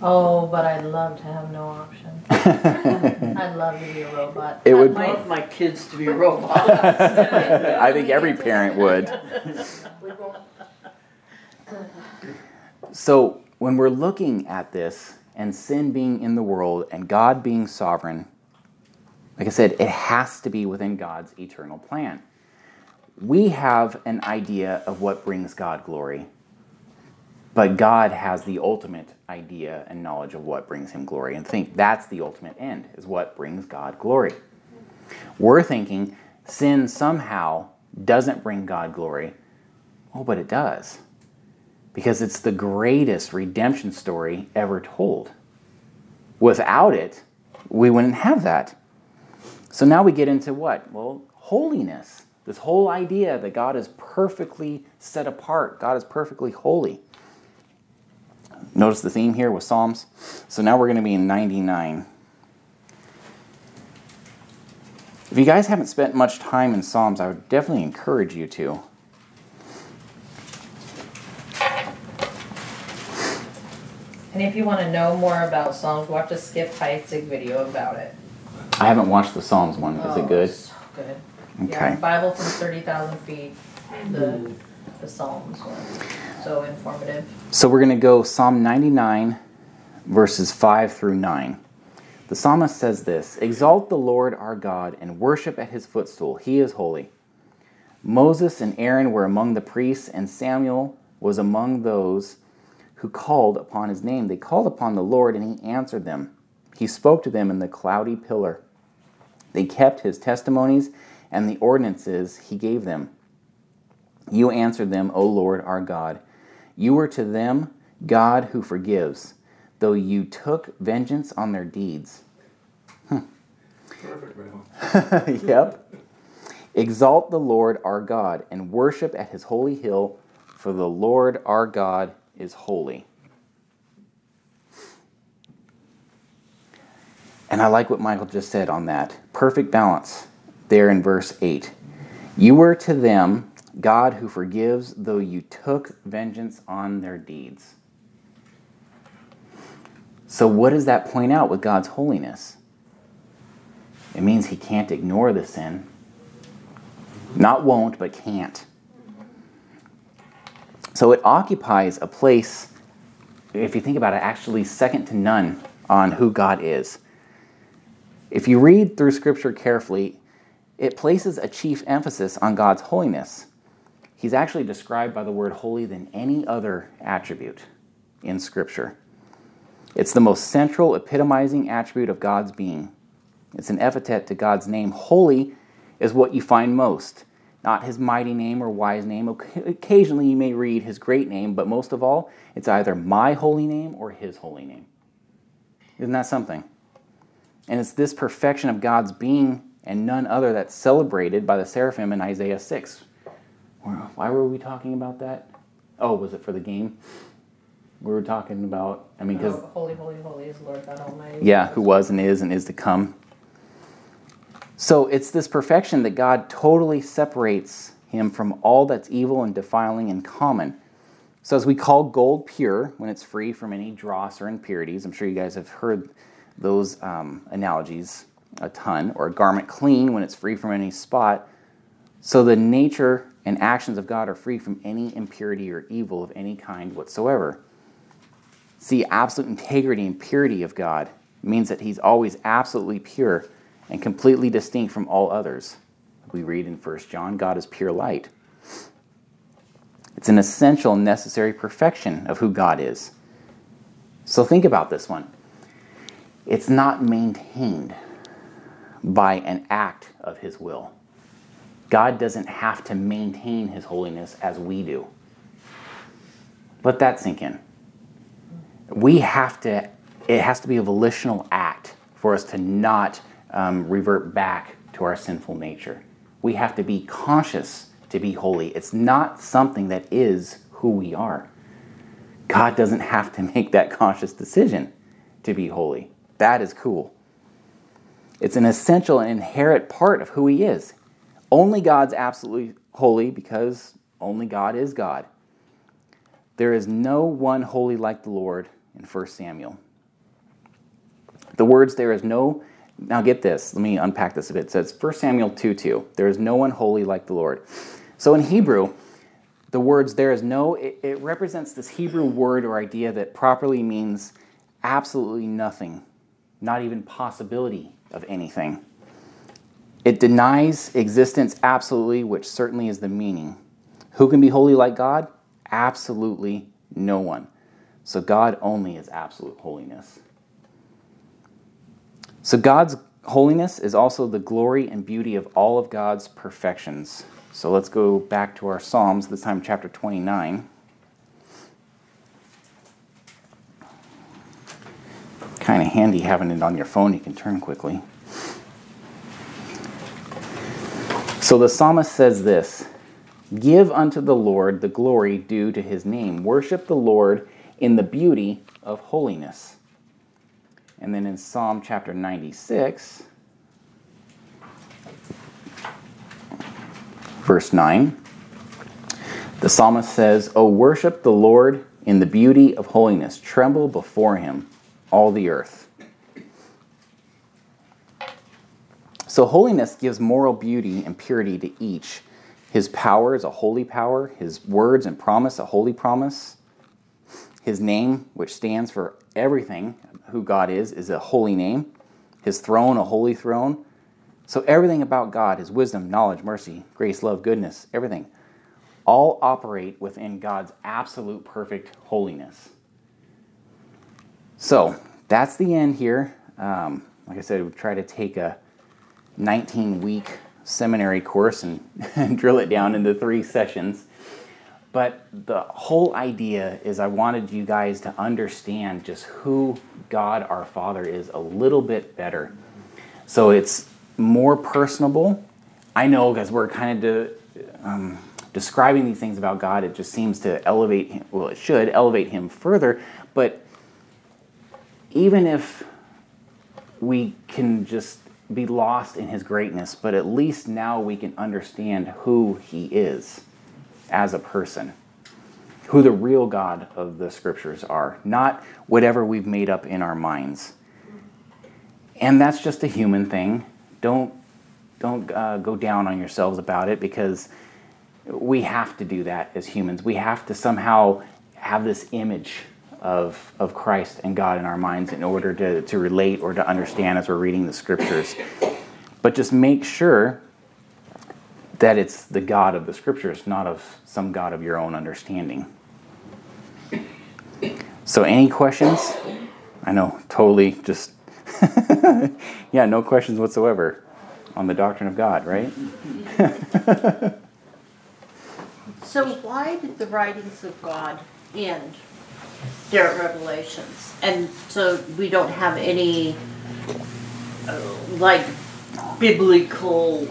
Oh, but I'd love to have no option. I'd love to be a robot. It would. I'd love my kids to be robots. I think every parent would. So when we're looking at this, and sin being in the world, and God being sovereign, like I said, it has to be within God's eternal plan. We have an idea of what brings God glory, but God has the ultimate idea and knowledge of what brings him glory, and think that's the ultimate end, is what brings God glory. We're thinking sin somehow doesn't bring God glory. Oh, but it does. Because it's the greatest redemption story ever told. Without it, we wouldn't have that. So now we get into what? Well, holiness. This whole idea that God is perfectly set apart. God is perfectly holy. Notice the theme here with Psalms. So now we're going to be in ninety-nine. If you guys haven't spent much time in Psalms, I would definitely encourage you to. And if you want to know more about Psalms, watch a Skip Heitzig video about it. I haven't watched the Psalms one. Is oh, it good? So good. Okay. Yeah, Bible from thirty thousand feet, the, the Psalms one. So informative. So we're going to go Psalm ninety-nine, verses five through nine. The psalmist says this, "Exalt the Lord our God and worship at his footstool. He is holy. Moses and Aaron were among the priests, and Samuel was among those who called upon his name. They called upon the Lord, and he answered them. He spoke to them in the cloudy pillar. They kept his testimonies and the ordinances he gave them. You answered them, O Lord our God. You were to them God who forgives, though you took vengeance on their deeds." Huh. Perfect. Yep. "Exalt the Lord our God, and worship at his holy hill, for the Lord our God is holy." And I like what Michael just said on that. Perfect balance there in verse eight. "You were to them God who forgives, though you took vengeance on their deeds." So what does that point out with God's holiness? It means he can't ignore the sin. Not won't, but can't. So it occupies a place, if you think about it, actually second to none on who God is. If you read through Scripture carefully, it places a chief emphasis on God's holiness. He's actually described by the word holy than any other attribute in Scripture. It's the most central, epitomizing attribute of God's being. It's an epithet to God's name. Holy is what you find most. Not his mighty name or wise name. Occasionally you may read his great name, but most of all, it's either my holy name or his holy name. Isn't that something? And it's this perfection of God's being and none other that's celebrated by the seraphim in Isaiah six. Why were we talking about that? Oh, was it for the game? We were talking about, I mean, because... Oh, holy, holy, holy is Lord God Almighty. Yeah, who was and is and is to come. So it's this perfection that God totally separates him from all that's evil and defiling and common. So as we call gold pure when it's free from any dross or impurities, I'm sure you guys have heard those um, analogies a ton, or a garment clean when it's free from any spot, so the nature and actions of God are free from any impurity or evil of any kind whatsoever. It's the absolute integrity and purity of God. It means that he's always absolutely pure and completely distinct from all others. We read in First John, God is pure light. It's an essential, necessary perfection of who God is. So think about this one. It's not maintained by an act of his will. God doesn't have to maintain his holiness as we do. Let that sink in. We have to, it has to be a volitional act for us to not um, revert back to our sinful nature. We have to be conscious to be holy. It's not something that is who we are. God doesn't have to make that conscious decision to be holy. That is cool. It's an essential and inherent part of who he is. Only God's absolutely holy because only God is God. There is no one holy like the Lord in First Samuel. The words there is no... Now get this. Let me unpack this a bit. It says First Samuel two two. There is no one holy like the Lord. So in Hebrew, the words there is no... It, it represents this Hebrew word or idea that properly means absolutely nothing. Not even possibility of anything. It denies existence absolutely, which certainly is the meaning. Who can be holy like God? Absolutely no one. So God only is absolute holiness. So God's holiness is also the glory and beauty of all of God's perfections. So let's go back to our Psalms, this time chapter twenty-nine. Kind of handy having it on your phone, you can turn quickly. So the psalmist says this, "Give unto the Lord the glory due to his name. Worship the Lord in the beauty of holiness." And then in Psalm chapter ninety-six, verse nine, the psalmist says, "O worship the Lord in the beauty of holiness. Tremble before him, all the earth." So holiness gives moral beauty and purity to each. His power is a holy power. His words and promise, a holy promise. His name, which stands for everything, who God is, is a holy name. His throne, a holy throne. So everything about God, his wisdom, knowledge, mercy, grace, love, goodness, everything, all operate within God's absolute perfect holiness. So that's the end here. Um, like I said, we try to take a nineteen-week seminary course and, and drill it down into three sessions. But the whole idea is I wanted you guys to understand just who God our Father is a little bit better. So it's more personable. I know because we're kind of de- um, describing these things about God, it just seems to elevate him. Well, it should elevate him further. But even if we can just be lost in his greatness, but at least now we can understand who he is as a person, who the real God of the scriptures are, not whatever we've made up in our minds. And that's just a human thing. Don't don't uh, go down on yourselves about it, because we have to do that as humans. We have to somehow have this image Of, of Christ and God in our minds in order to, to relate or to understand as we're reading the scriptures. But just make sure that it's the God of the scriptures, not of some God of your own understanding. So any questions? I know, totally just... yeah, no questions whatsoever on the doctrine of God, right? So why did the writings of God end? They're Revelations, and so we don't have any uh, like biblical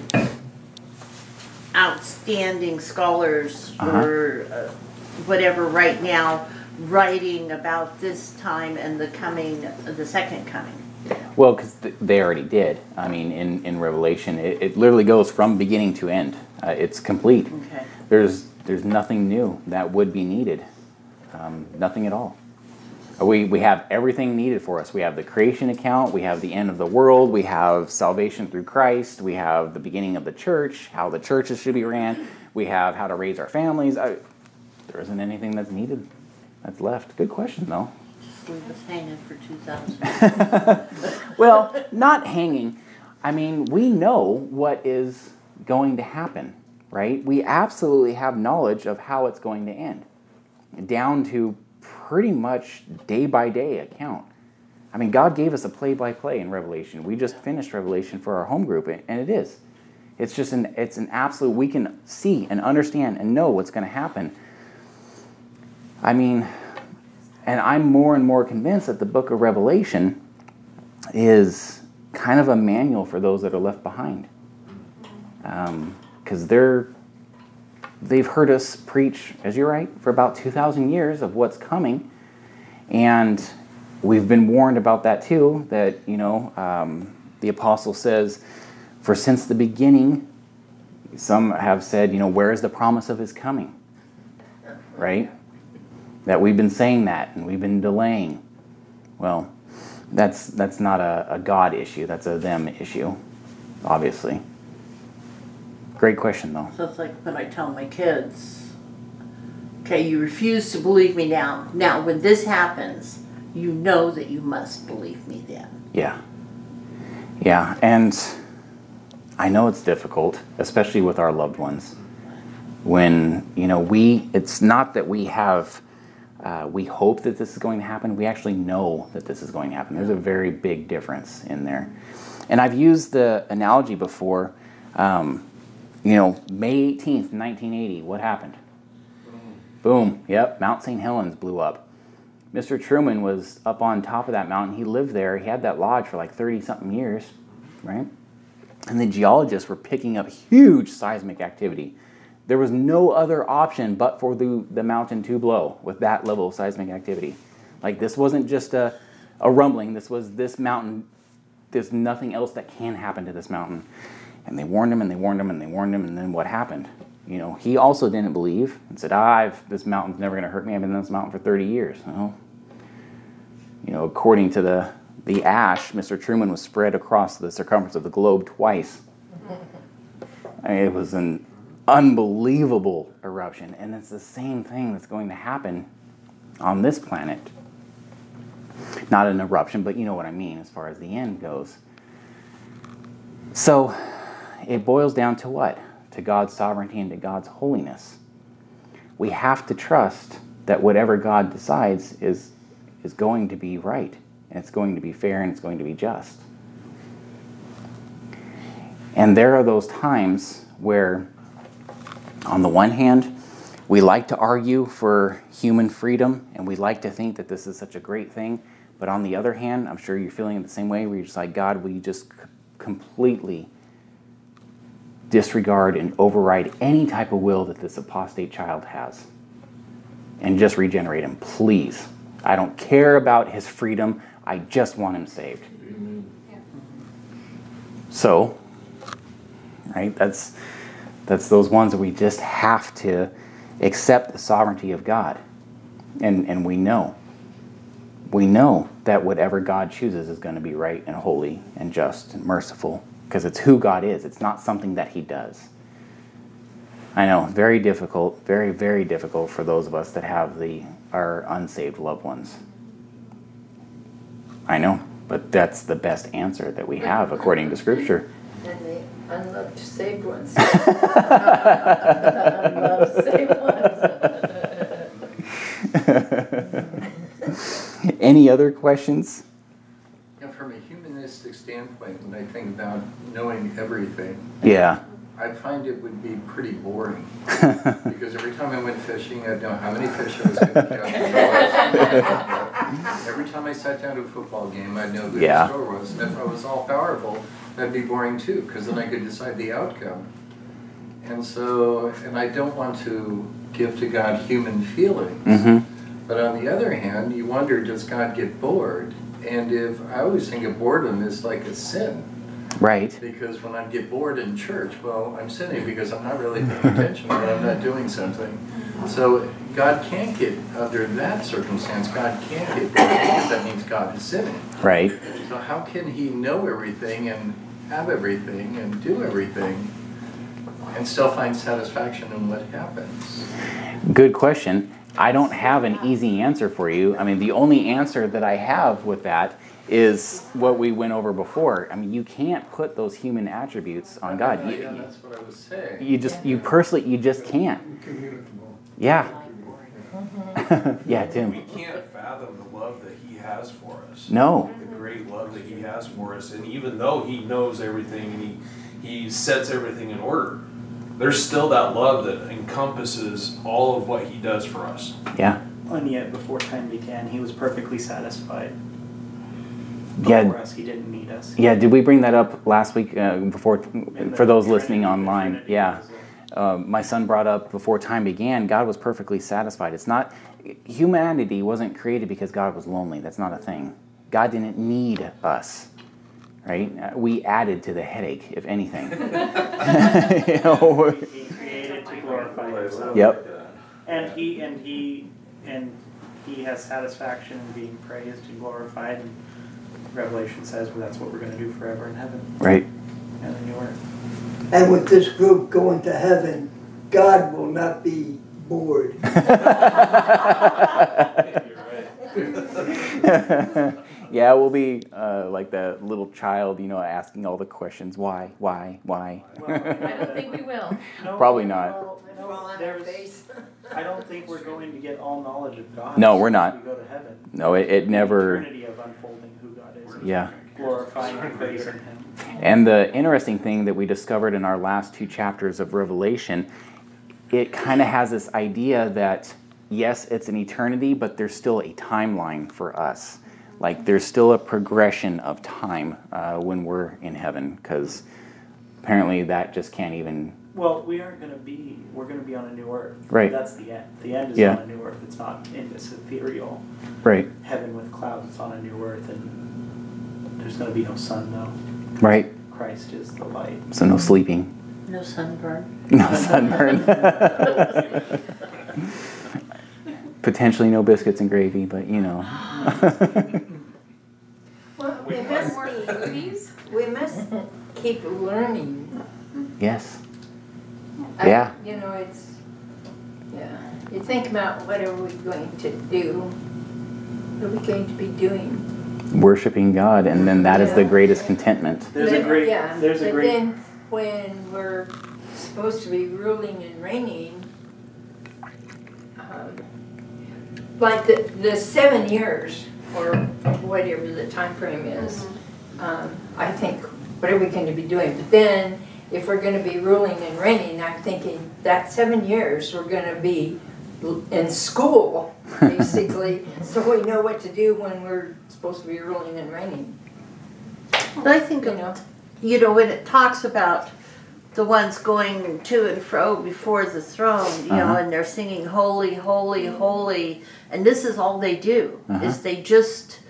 outstanding scholars uh-huh. or uh, whatever right now writing about this time and the coming, the second coming. Well, because th- they already did. I mean, in, in Revelation, it, it literally goes from beginning to end. Uh, it's complete. Okay. There's there's nothing new that would be needed. Um, nothing at all. We we have everything needed for us. We have the creation account. We have the end of the world. We have salvation through Christ. We have the beginning of the church, how the churches should be ran. We have how to raise our families. I, there isn't anything that's needed, that's left. Good question, though. Just leave us hanging for two thousand. Well, not hanging. I mean, we know what is going to happen. right? We absolutely have knowledge of how it's going to end, down to pretty much day-by-day account. I mean, God gave us a play-by-play in Revelation. We just finished Revelation for our home group, and it is. It's just an it's an absolute, we can see and understand and know what's going to happen. I mean, and I'm more and more convinced that the book of Revelation is kind of a manual for those that are left behind. Um, because they're, they've heard us preach, as you're right, for about two thousand years of what's coming. And we've been warned about that too, that, you know, um, the apostle says, for since the beginning, some have said, you know, where is the promise of his coming? Right? That we've been saying that and we've been delaying. Well, that's that's not a, a God issue. That's a them issue, obviously. Great question, though. So it's like when I tell my kids, okay, you refuse to believe me now. Now, when this happens, you know that you must believe me then. Yeah. Yeah, and I know it's difficult, especially with our loved ones. When, you know, we, it's not that we have, uh, we hope that this is going to happen. We actually know that this is going to happen. There's a very big difference in there. And I've used the analogy before. Um, You know, May eighteenth, nineteen eighty, what happened? Boom. Boom. Yep, Mount Saint Helens blew up. Mister Truman was up on top of that mountain. He lived there. He had that lodge for like thirty-something years, right? And the geologists were picking up huge seismic activity. There was no other option but for the, the mountain to blow with that level of seismic activity. Like, this wasn't just a, a rumbling. This was this mountain. There's nothing else that can happen to this mountain. And they warned him, and they warned him, and they warned him, and then what happened? You know, he also didn't believe and said, ah, I've, this mountain's never going to hurt me. I've been in this mountain for thirty years. Well, you know, according to the, the ash, Mister Truman was spread across the circumference of the globe twice. I mean, it was an unbelievable eruption, and it's the same thing that's going to happen on this planet. Not an eruption, but you know what I mean as far as the end goes. So it boils down to what? To God's sovereignty and to God's holiness. We have to trust that whatever God decides is, is going to be right, and it's going to be fair, and it's going to be just. And there are those times where, on the one hand, we like to argue for human freedom, and we like to think that this is such a great thing. But on the other hand, I'm sure you're feeling it the same way, where you're just like, God, will you just completely disregard and override any type of will that this apostate child has and just regenerate him, please. I don't care about his freedom. I just want him saved. Amen. Yeah. So, right, that's that's those ones that we just have to accept the sovereignty of God. And and we know. We know that whatever God chooses is going to be right and holy and just and merciful, because it's who God is. It's not something that he does. I know, very difficult, very, very difficult for those of us that have the our unsaved loved ones. I know, but that's the best answer that we have according to Scripture. And the unloved saved ones. Unloved saved ones. Any other questions? Yeah, from a humanistic standpoint, when I think about knowing everything, yeah, I find it would be pretty boring. Because every time I went fishing, I'd know how many fish I was going to catch. Every time I sat down to a football game, I'd know who yeah. the score was. And if I was all-powerful, that'd be boring too, because then I could decide the outcome. And so, and I don't want to give to God human feelings. Mm-hmm. But on the other hand, you wonder, does God get bored? And if I always think of boredom as like a sin. Right. Because when I get bored in church, well, I'm sinning because I'm not really paying attention or I'm not doing something. So God can't get, under that circumstance, God can't get bored because that means God is sinning. Right. So how can he know everything and have everything and do everything and still find satisfaction in what happens? Good question. I don't have an easy answer for you. I mean, the only answer that I have with that is what we went over before. I mean, you can't put those human attributes on God. You, yeah, that's what I was saying. You just, you personally, you just can't. Yeah. Yeah, Tim. We can't fathom the love that He has for us. No. The great love that He has for us, and even though He knows everything and He He sets everything in order, there's still that love that encompasses all of what He does for us. Yeah. And yet, before time began, He was perfectly satisfied. Yeah. For us, He didn't need us. Yeah, did we bring that up last week? Uh, before, for those listening online, yeah, uh, my son brought up before time began, God was perfectly satisfied. It's not, humanity wasn't created because God was lonely. That's not a thing. God didn't need us, right? We added to the headache, if anything. You know? He created to glorify Himself. Yep. And he and he and he has satisfaction in being praised and glorified. And Revelation says, well, that's what we're going to do forever in heaven. Right. And the new earth. And with this group going to heaven, God will not be bored. Yeah, we'll be uh, like that little child, you know, asking all the questions, why, why, why? Well, I don't think we will. No, probably not. All, all I don't think we're going to get all knowledge of God. No, we're not. We go to heaven. No, it, it never... eternity of unfolding who God is. Yeah. Glorifying and praising Him. And the interesting thing that we discovered in our last two chapters of Revelation, it kind of has this idea that, yes, it's an eternity, but there's still a timeline for us. Like, there's still a progression of time uh, when we're in heaven, because apparently that just can't even... Well, we aren't going to be... We're going to be on a new earth. Right. That's the end. The end is yeah. on a new earth. It's not in this ethereal right. heaven with clouds. It's on a new earth, and there's going to be no sun, though. Right. Christ is the light. So no sleeping. No sunburn. No sunburn. Potentially no biscuits and gravy, but you know. Well, we must be, we must keep learning. Yes. I, yeah. You know, it's, yeah. You think about what are we going to do? What are we going to be doing? Worshiping God, and then that yeah. is the greatest contentment. There's but, a great, yeah. there's but a great. Then when we're supposed to be ruling and reigning, um, like the, the seven years or whatever the time frame is, mm-hmm. um, I think, what are we going to be doing? But then, if we're going to be ruling and reigning, I'm thinking that seven years we're going to be in school, basically, so we know what to do when we're supposed to be ruling and reigning. But I think, you know, you know, when it talks about the ones going to and fro before the throne, you uh-huh. know, and they're singing holy, holy, holy, and this is all they do, uh-huh. is they just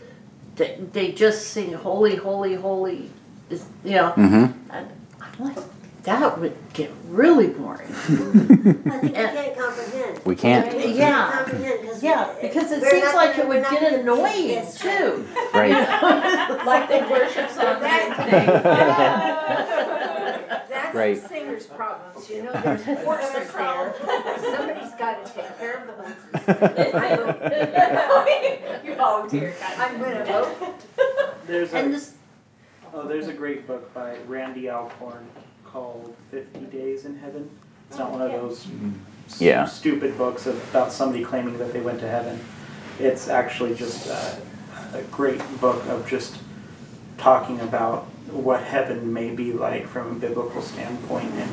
they, they just sing holy, holy, holy, you know. Mm-hmm. And I'm like, that would get really boring. I think we can't comprehend. We can't. We can't yeah. comprehend yeah, we, because it seems like it would get annoying, too. Right. Like the worship song today. That's right. The singer's problems, you know, there's horses there. Somebody's got to take care of the horses. I hope. You volunteer, guys. I'm going to vote. And this... Oh, there's a great book by Randy Alcorn called fifty days in Heaven. It's not one of those yeah. st- stupid books about somebody claiming that they went to heaven. It's actually just a, a great book of just talking about what heaven may be like from a biblical standpoint, and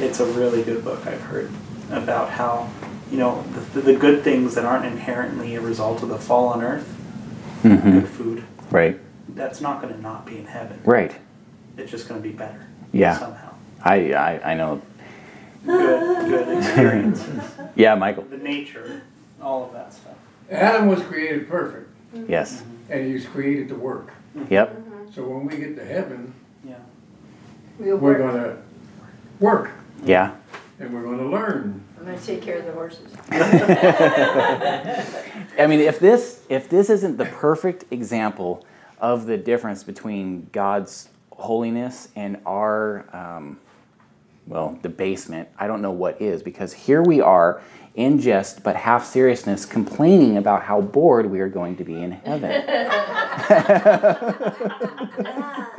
it's a really good book. I've heard about how, you know, the, the good things that aren't inherently a result of the fall on earth, mm-hmm. good food, right? That's not going to not be in heaven, right? It's just going to be better, yeah. Somehow, I I, I know. Good good experiences. Yeah, Michael. The nature, all of that stuff. Adam was created perfect. Mm-hmm. Yes. And he was created to work. Mm-hmm. Yep. So when we get to heaven, yeah. we'll we're going to work. Yeah. And we're going to learn. I'm going to take care of the horses. I mean, if this if this isn't the perfect example of the difference between God's holiness and our um, well, the basement. I don't know what is, because here we are in jest but half seriousness complaining about how bored we are going to be in heaven. Yeah,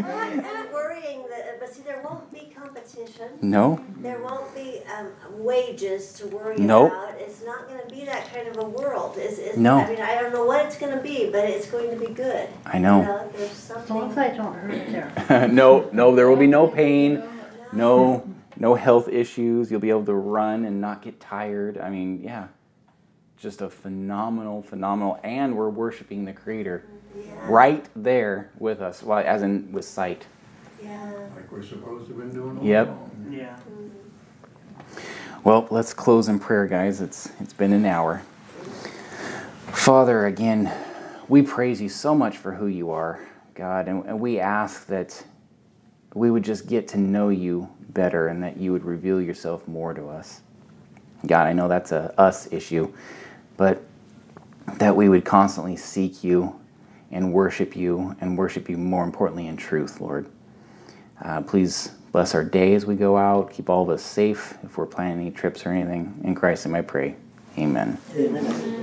and worrying that, but see, there won't be competition. No. There won't be um, wages to worry nope. about. It's not going to be that kind of a world. It's, it's, no. I mean, I don't know what it's going to be, but it's going to be good. I know. You know, there's something. Well, if I don't hurt there. no, no, there will be no pain. No, no health issues. You'll be able to run and not get tired. I mean, yeah, just a phenomenal, phenomenal. And we're worshiping the Creator yeah. right there with us, well, as in with sight. Yeah. Like we're supposed to have been doing all yep. along. Yeah. Well, let's close in prayer, guys. It's It's been an hour. Father, again, we praise you so much for who you are, God, and, and we ask that we would just get to know you better and that you would reveal yourself more to us. God, I know that's a us issue, but that we would constantly seek you and worship you and worship you more importantly in truth, Lord. Uh, please bless our day as we go out. Keep all of us safe if we're planning any trips or anything. In Christ name I pray. Amen. Amen.